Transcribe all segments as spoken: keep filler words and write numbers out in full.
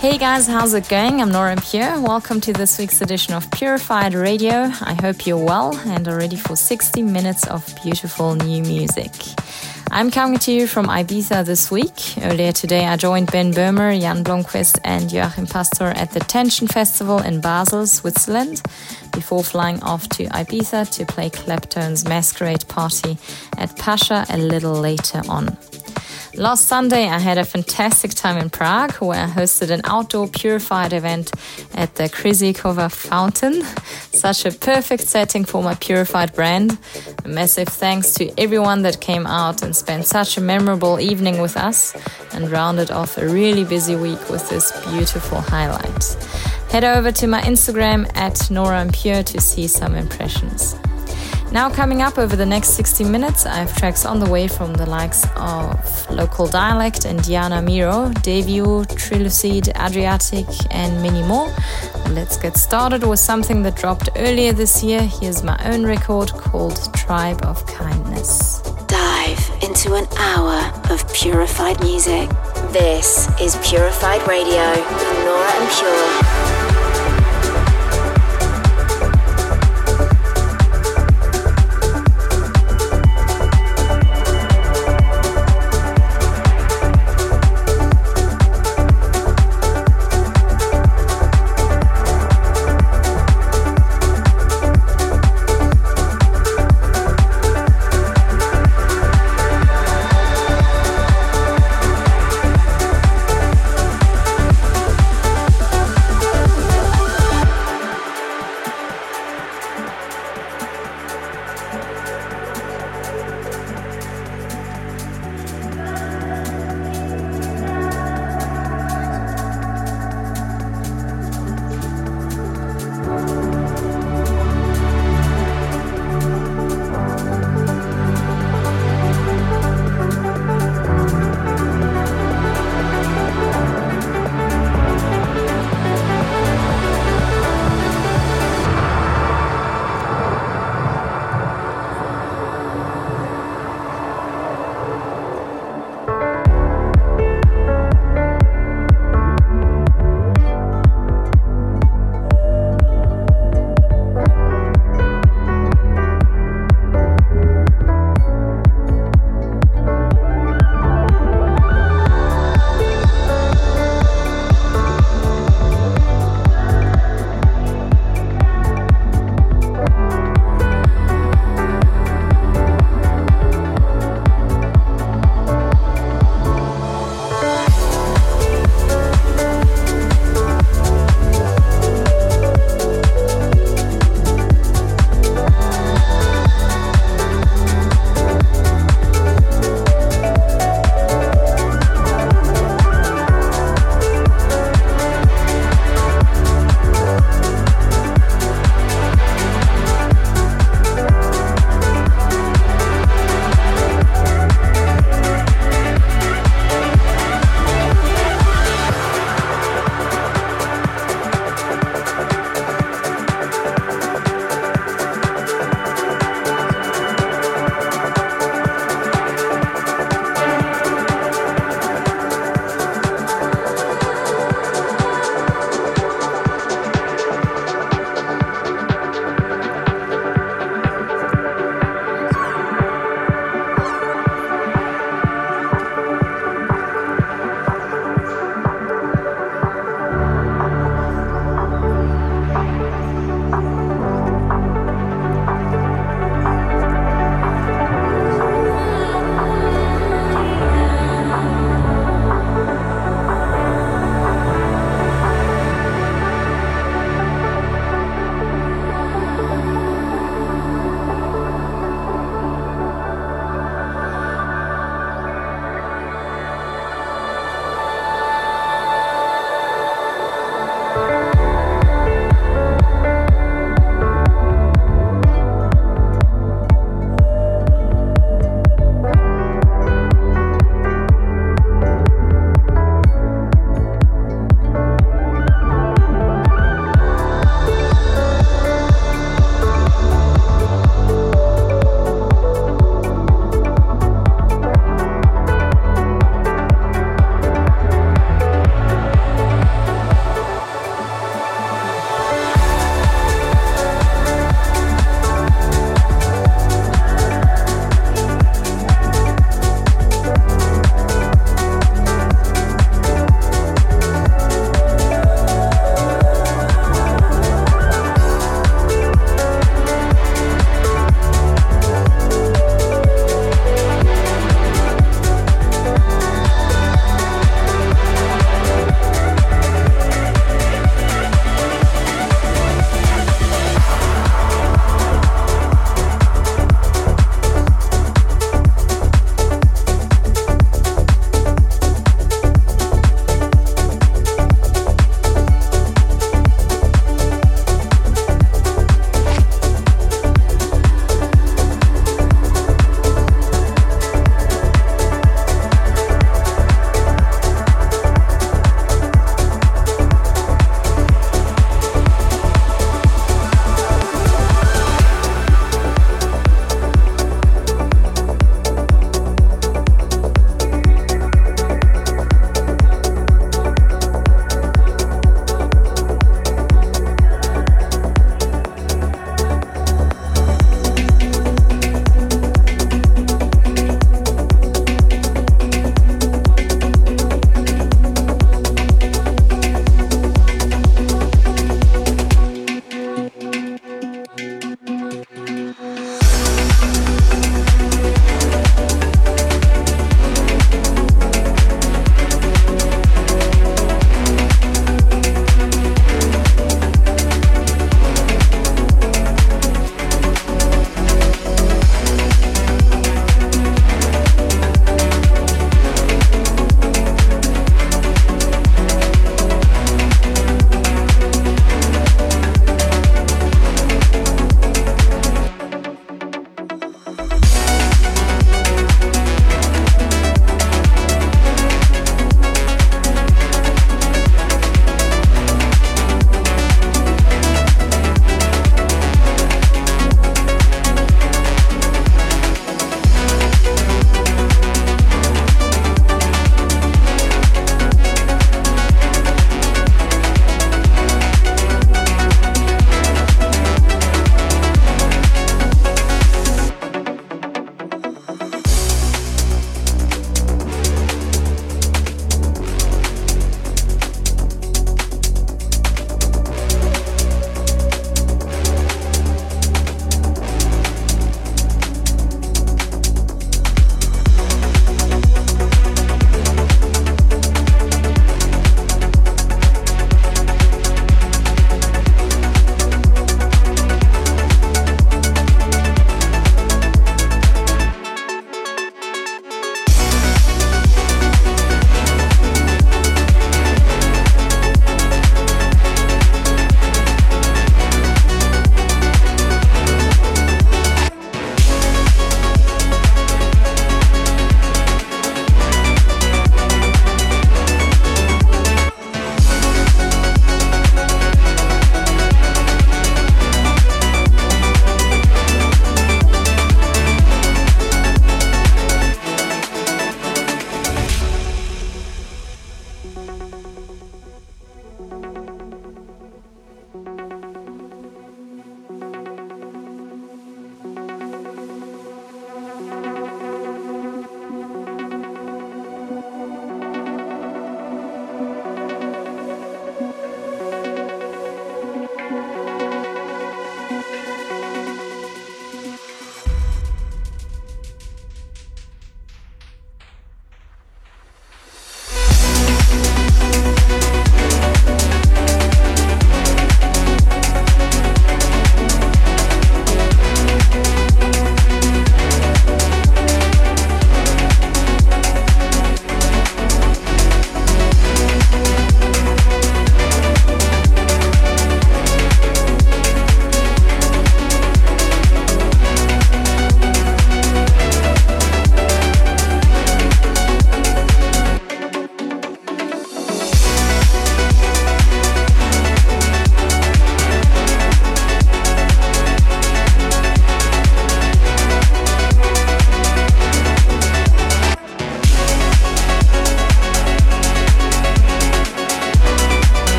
Hey guys, how's it going? I'm Nora En Pure. Welcome to this week's edition of Purified Radio. I hope you're well and are ready for sixty minutes of beautiful new music. I'm coming to you from Ibiza this week. Earlier today I joined Ben Boehmer, Jan Blomqvist and Joachim Pastor at the Tension Festival in Basel, Switzerland, before flying off to Ibiza to play Clapton's Masquerade Party at Pasha a little later on. Last Sunday I had a fantastic time in Prague, where I hosted an outdoor purified event at the Křižíkova Fountain. Such a perfect setting for my purified brand. A massive thanks to everyone that came out and spent such a memorable evening with us, and rounded off a really busy week with this beautiful highlight. Head over to my Instagram at Nora En Pure to see some impressions. Now coming up over the next sixty minutes, I have tracks on the way from the likes of Local Dialect and Diana Miro, Devio, Trilucid, Adriatic and many more. Let's get started with something that dropped earlier this year. Here's my own record called Tribe of Kindness. Dive into an hour of purified music. This is Purified Radio with Nora En Pure.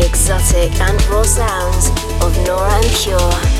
the exotic and raw sounds of Nora En Pure.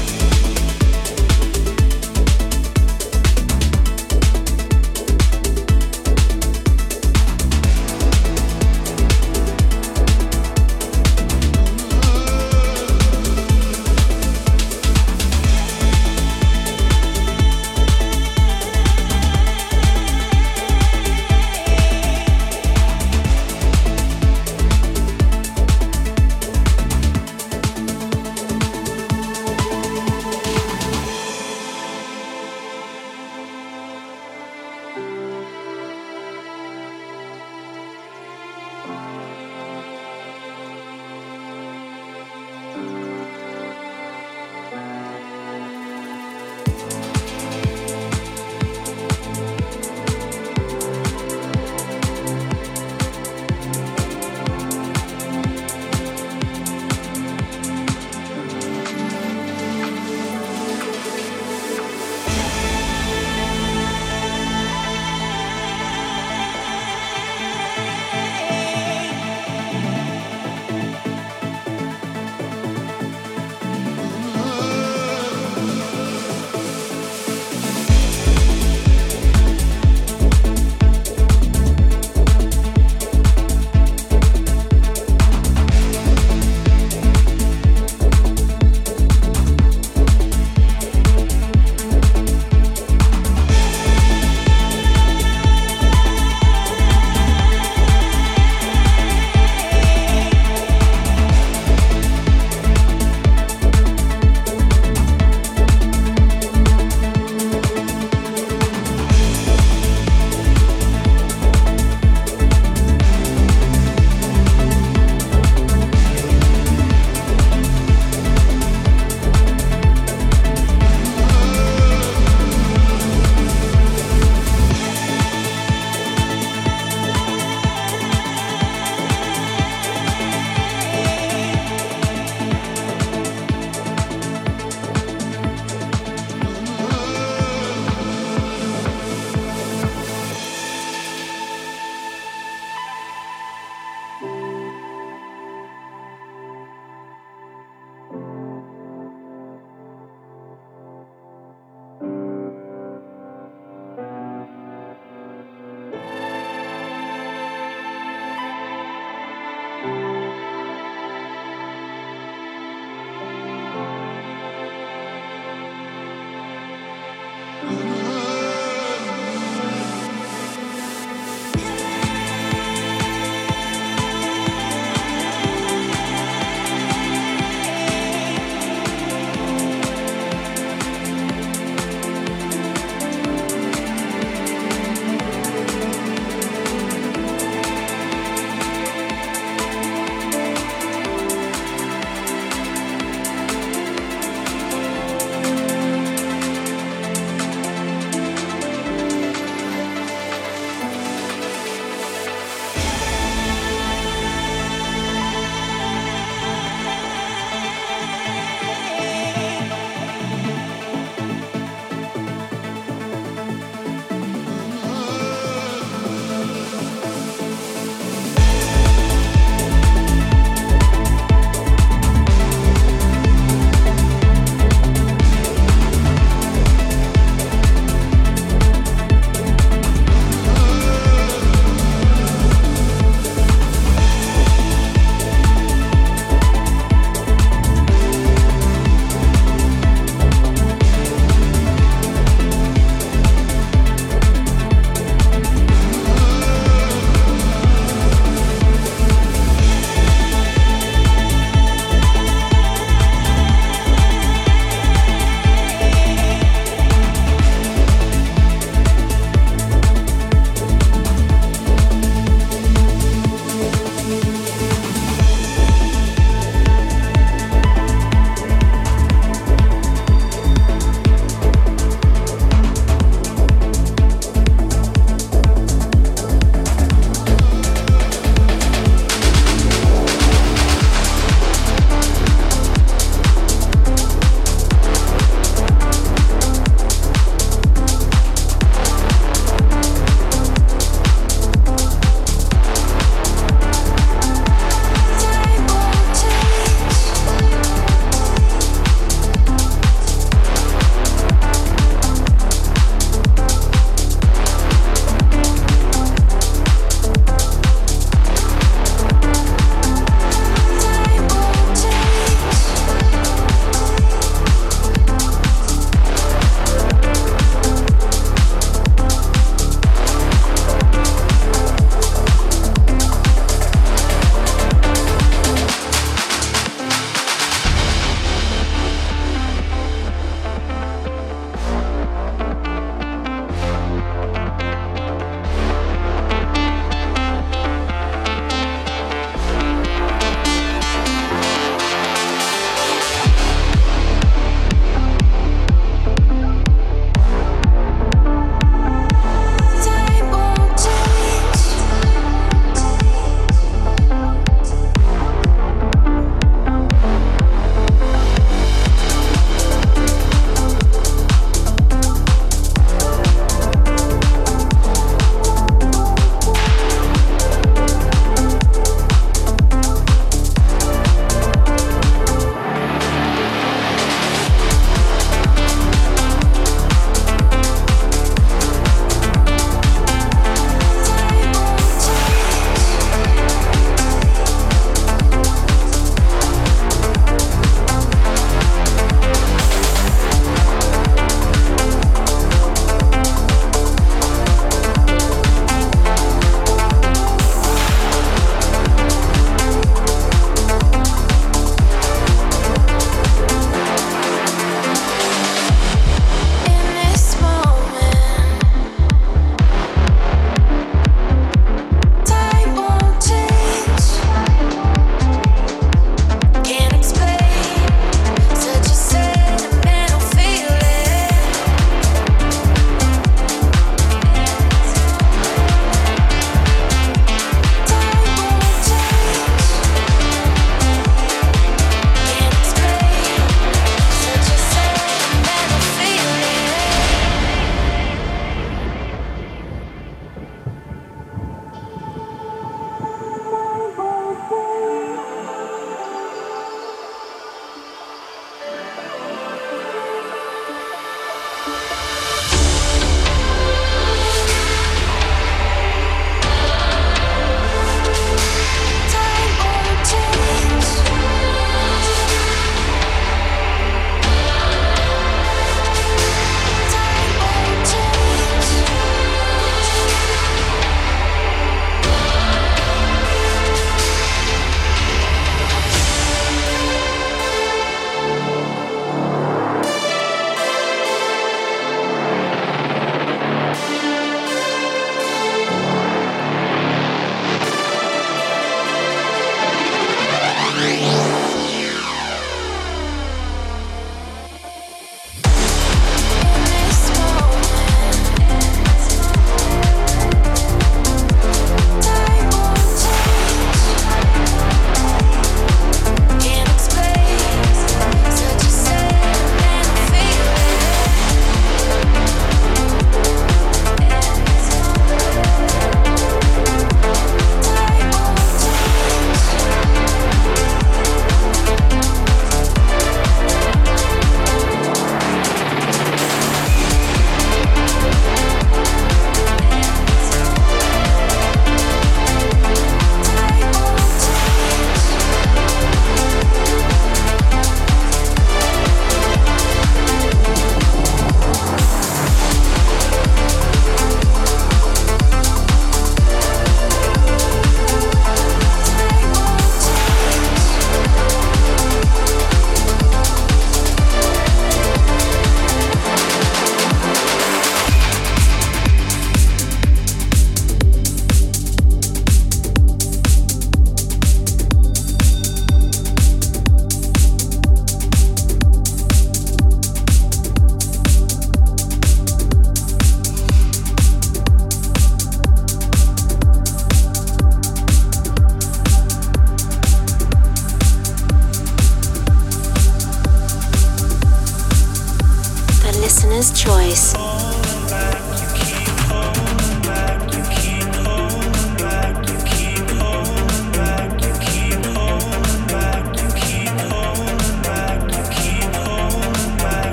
listener's choice.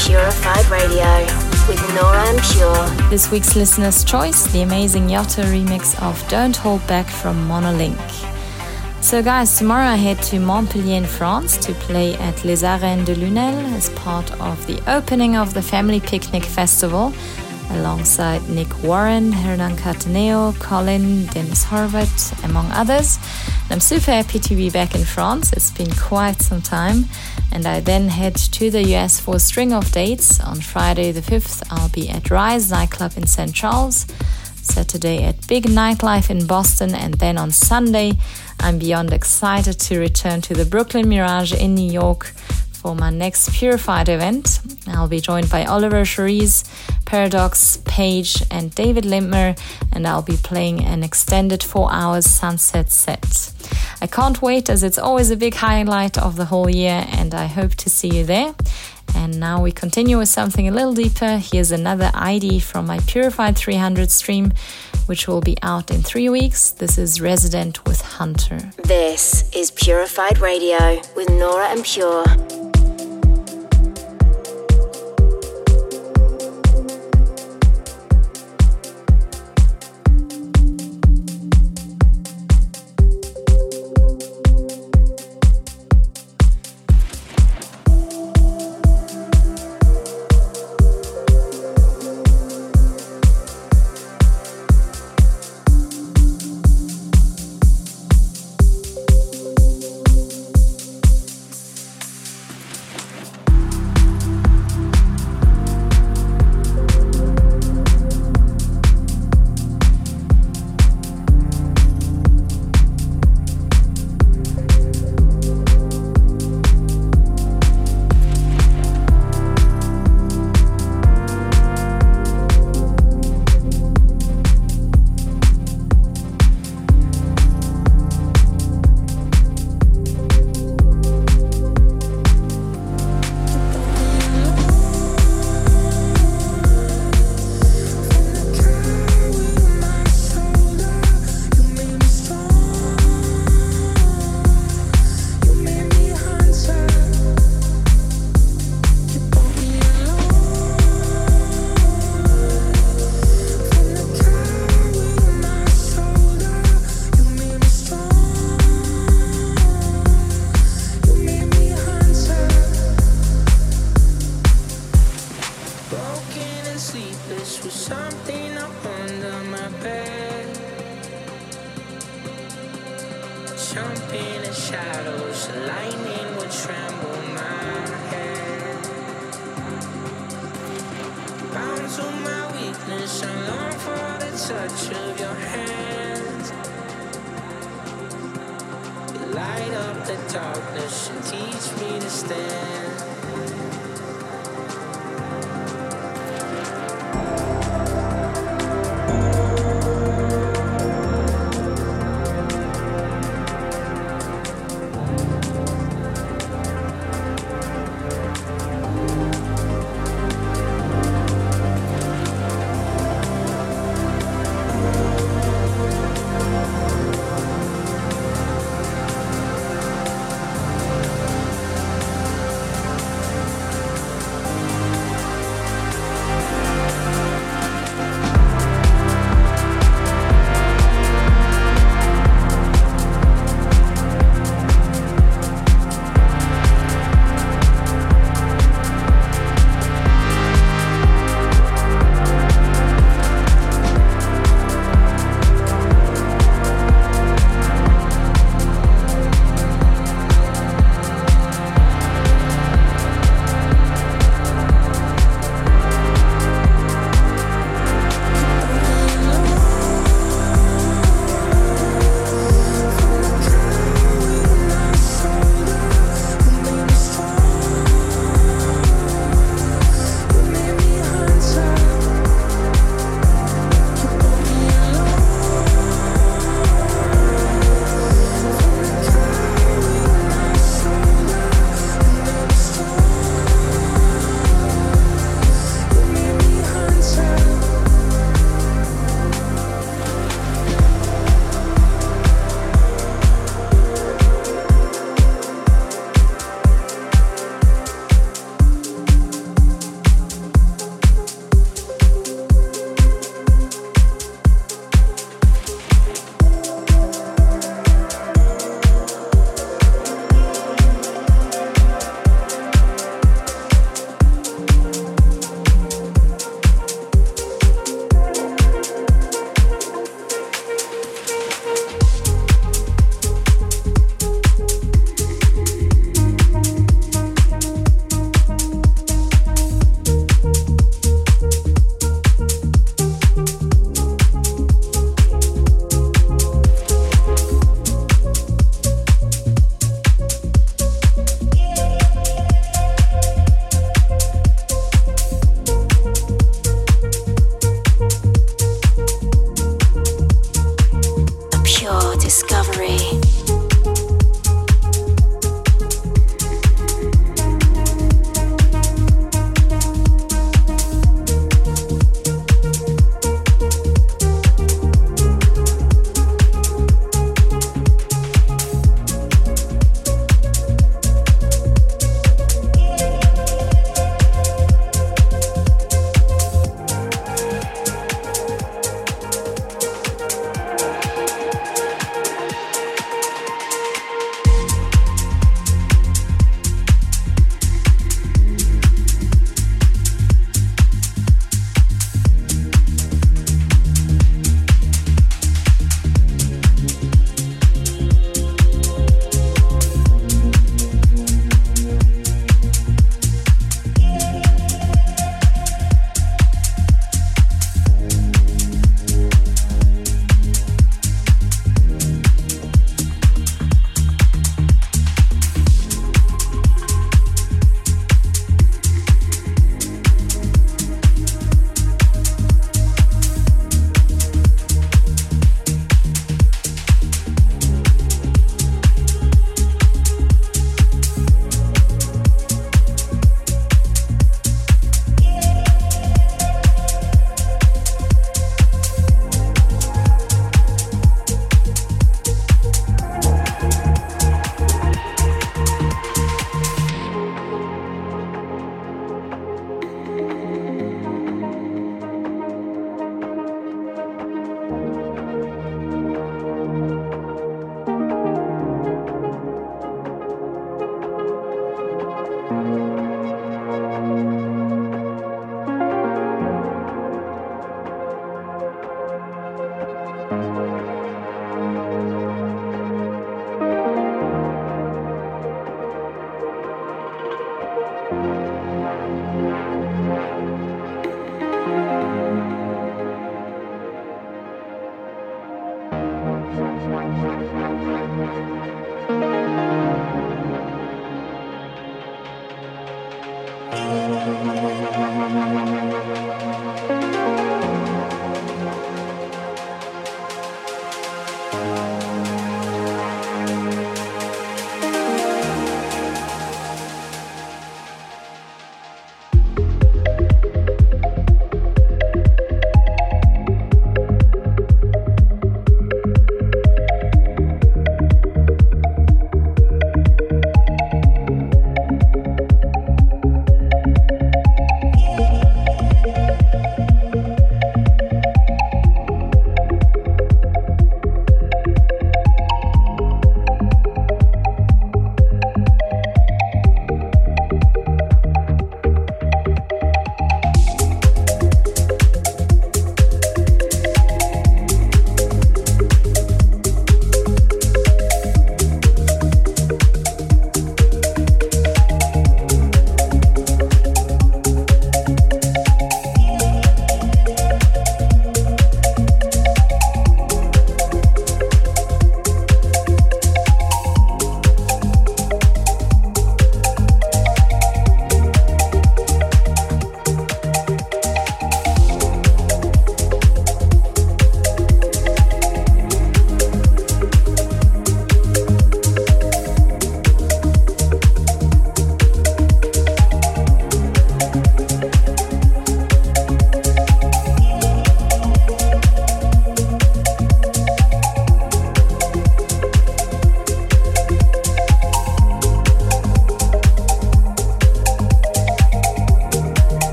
Purified Radio with Nora En Pure. This week's listener's choice, the amazing Yotta remix of Don't Hold Back from Monolink. So guys, tomorrow I head to Montpellier in France to play at Les Arènes de Lunel as part of the opening of the Family Picnic Festival alongside Nick Warren, Hernan Cataneo, Colin, Dennis Horvath, among others. And I'm super happy to be back in France. It's been quite some time. And I then head to the U S for a string of dates. On Friday the fifth, I'll be at Rise Nightclub in Saint Charles, Saturday at Big Nightlife in Boston, and then on Sunday, I'm beyond excited to return to the Brooklyn Mirage in New York for my next Purified event. I'll be joined by Oliver Cherise, Paradox, Paige, and David Limmer, and I'll be playing an extended four hours sunset set. I can't wait, as it's always a big highlight of the whole year, and I hope to see you there. And now we continue with something a little deeper. Here's another I D from my Purified three hundred stream, which will be out in three weeks. This is Resident with Hunter. This is Purified Radio with Nora En Pure.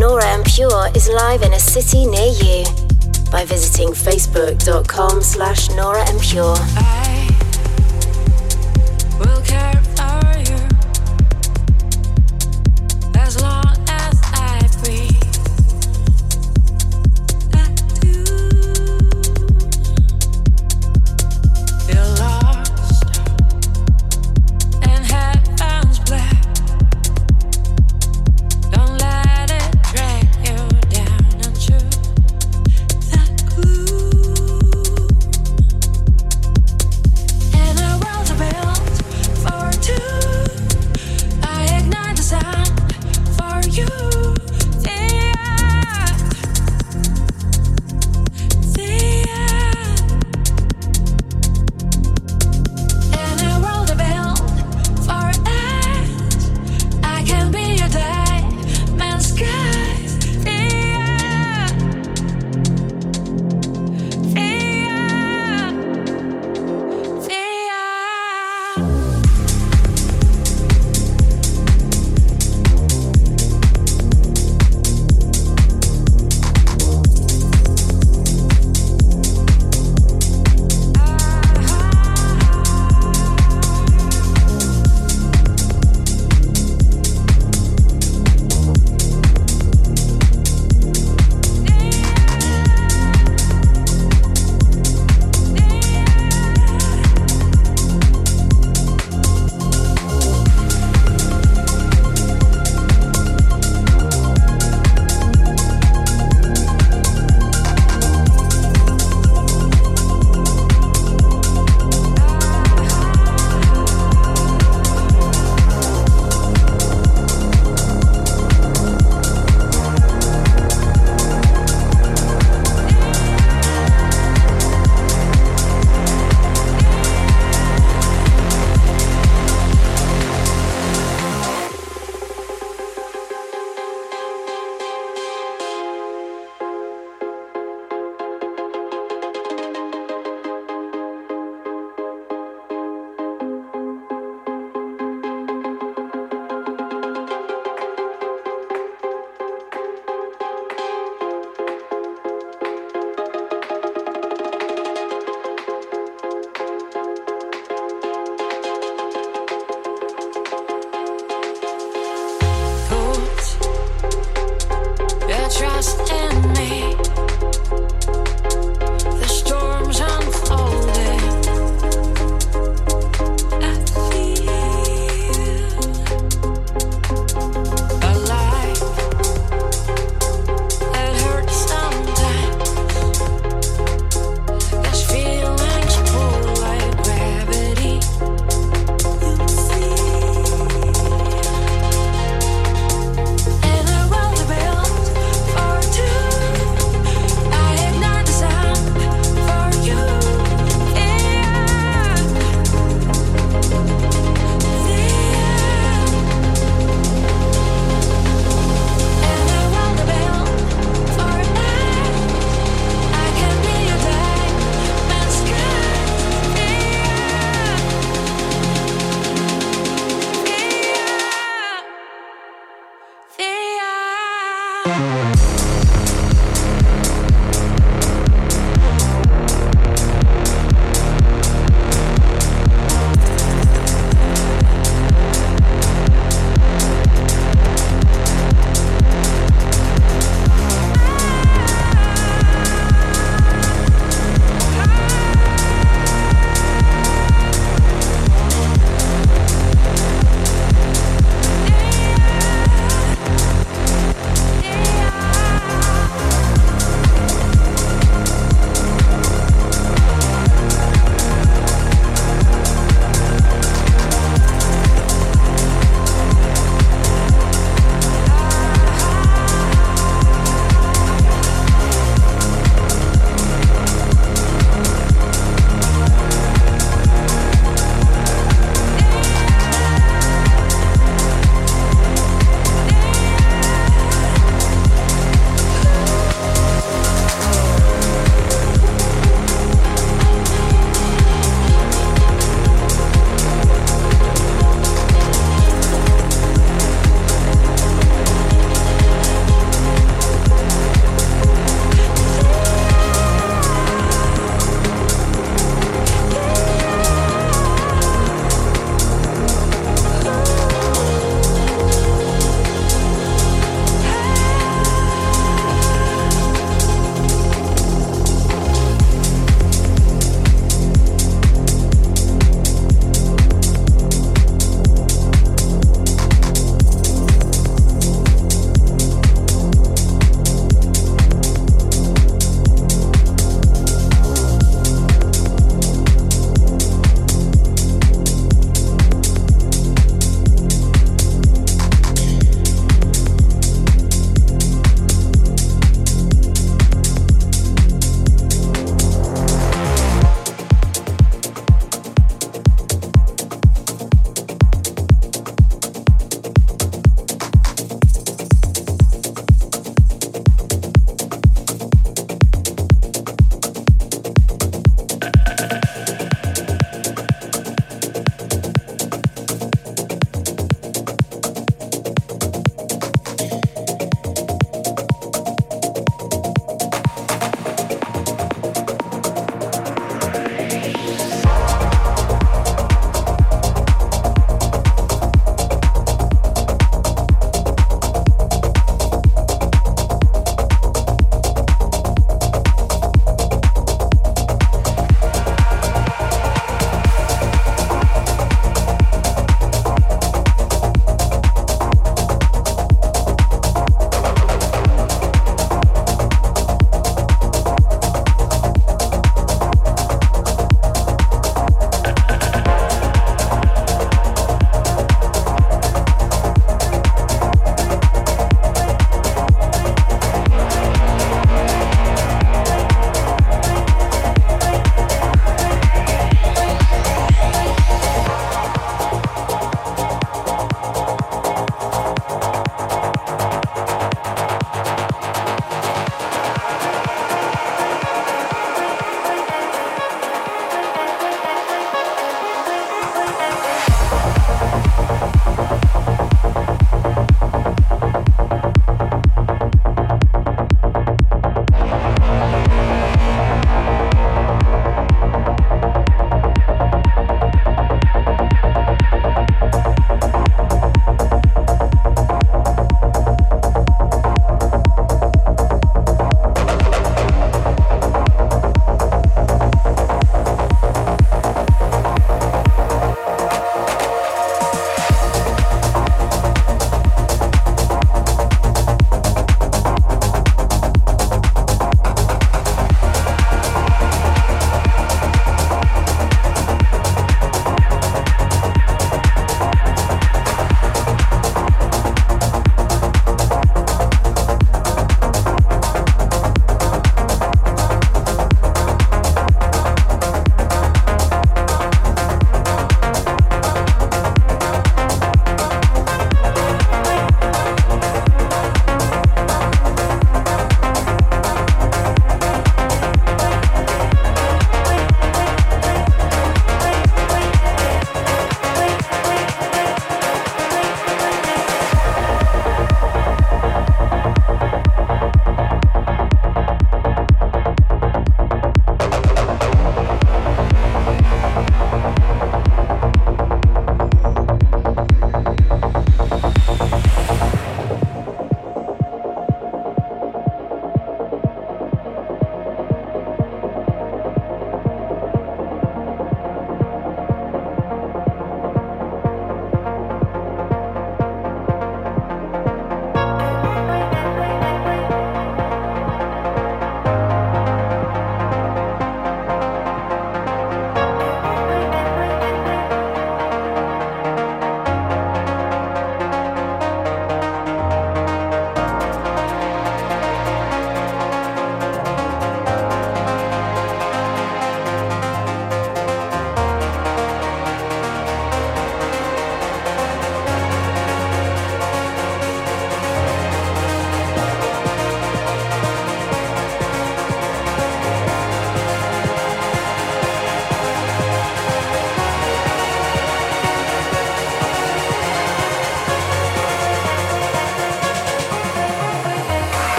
Nora En Pure is live in a city near you by visiting facebook.com slash Nora En Pure.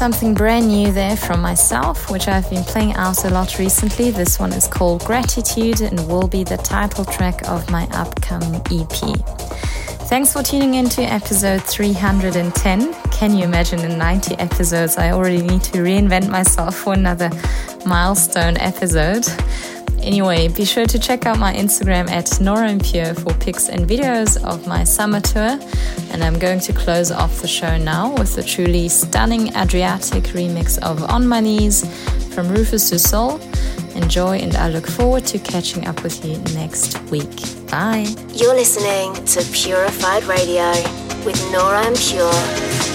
something brand new there from myself, which I've been playing out a lot recently. This one is called Gratitude and will be the title track of my upcoming E P. Thanks for tuning in to episode three hundred ten. Can you imagine in ninety episodes I already need to reinvent myself for another milestone episode? Anyway, be sure to check out my Instagram at Nora En Pure for pics and videos of my summer tour. And I'm going to close off the show now with the truly stunning Adriatic remix of On My Knees from Rufus Du Sol. Enjoy, and I look forward to catching up with you next week. Bye. You're listening to Purified Radio with Nora En Pure.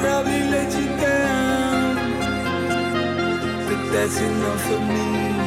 Probably let you down, but that's enough for me.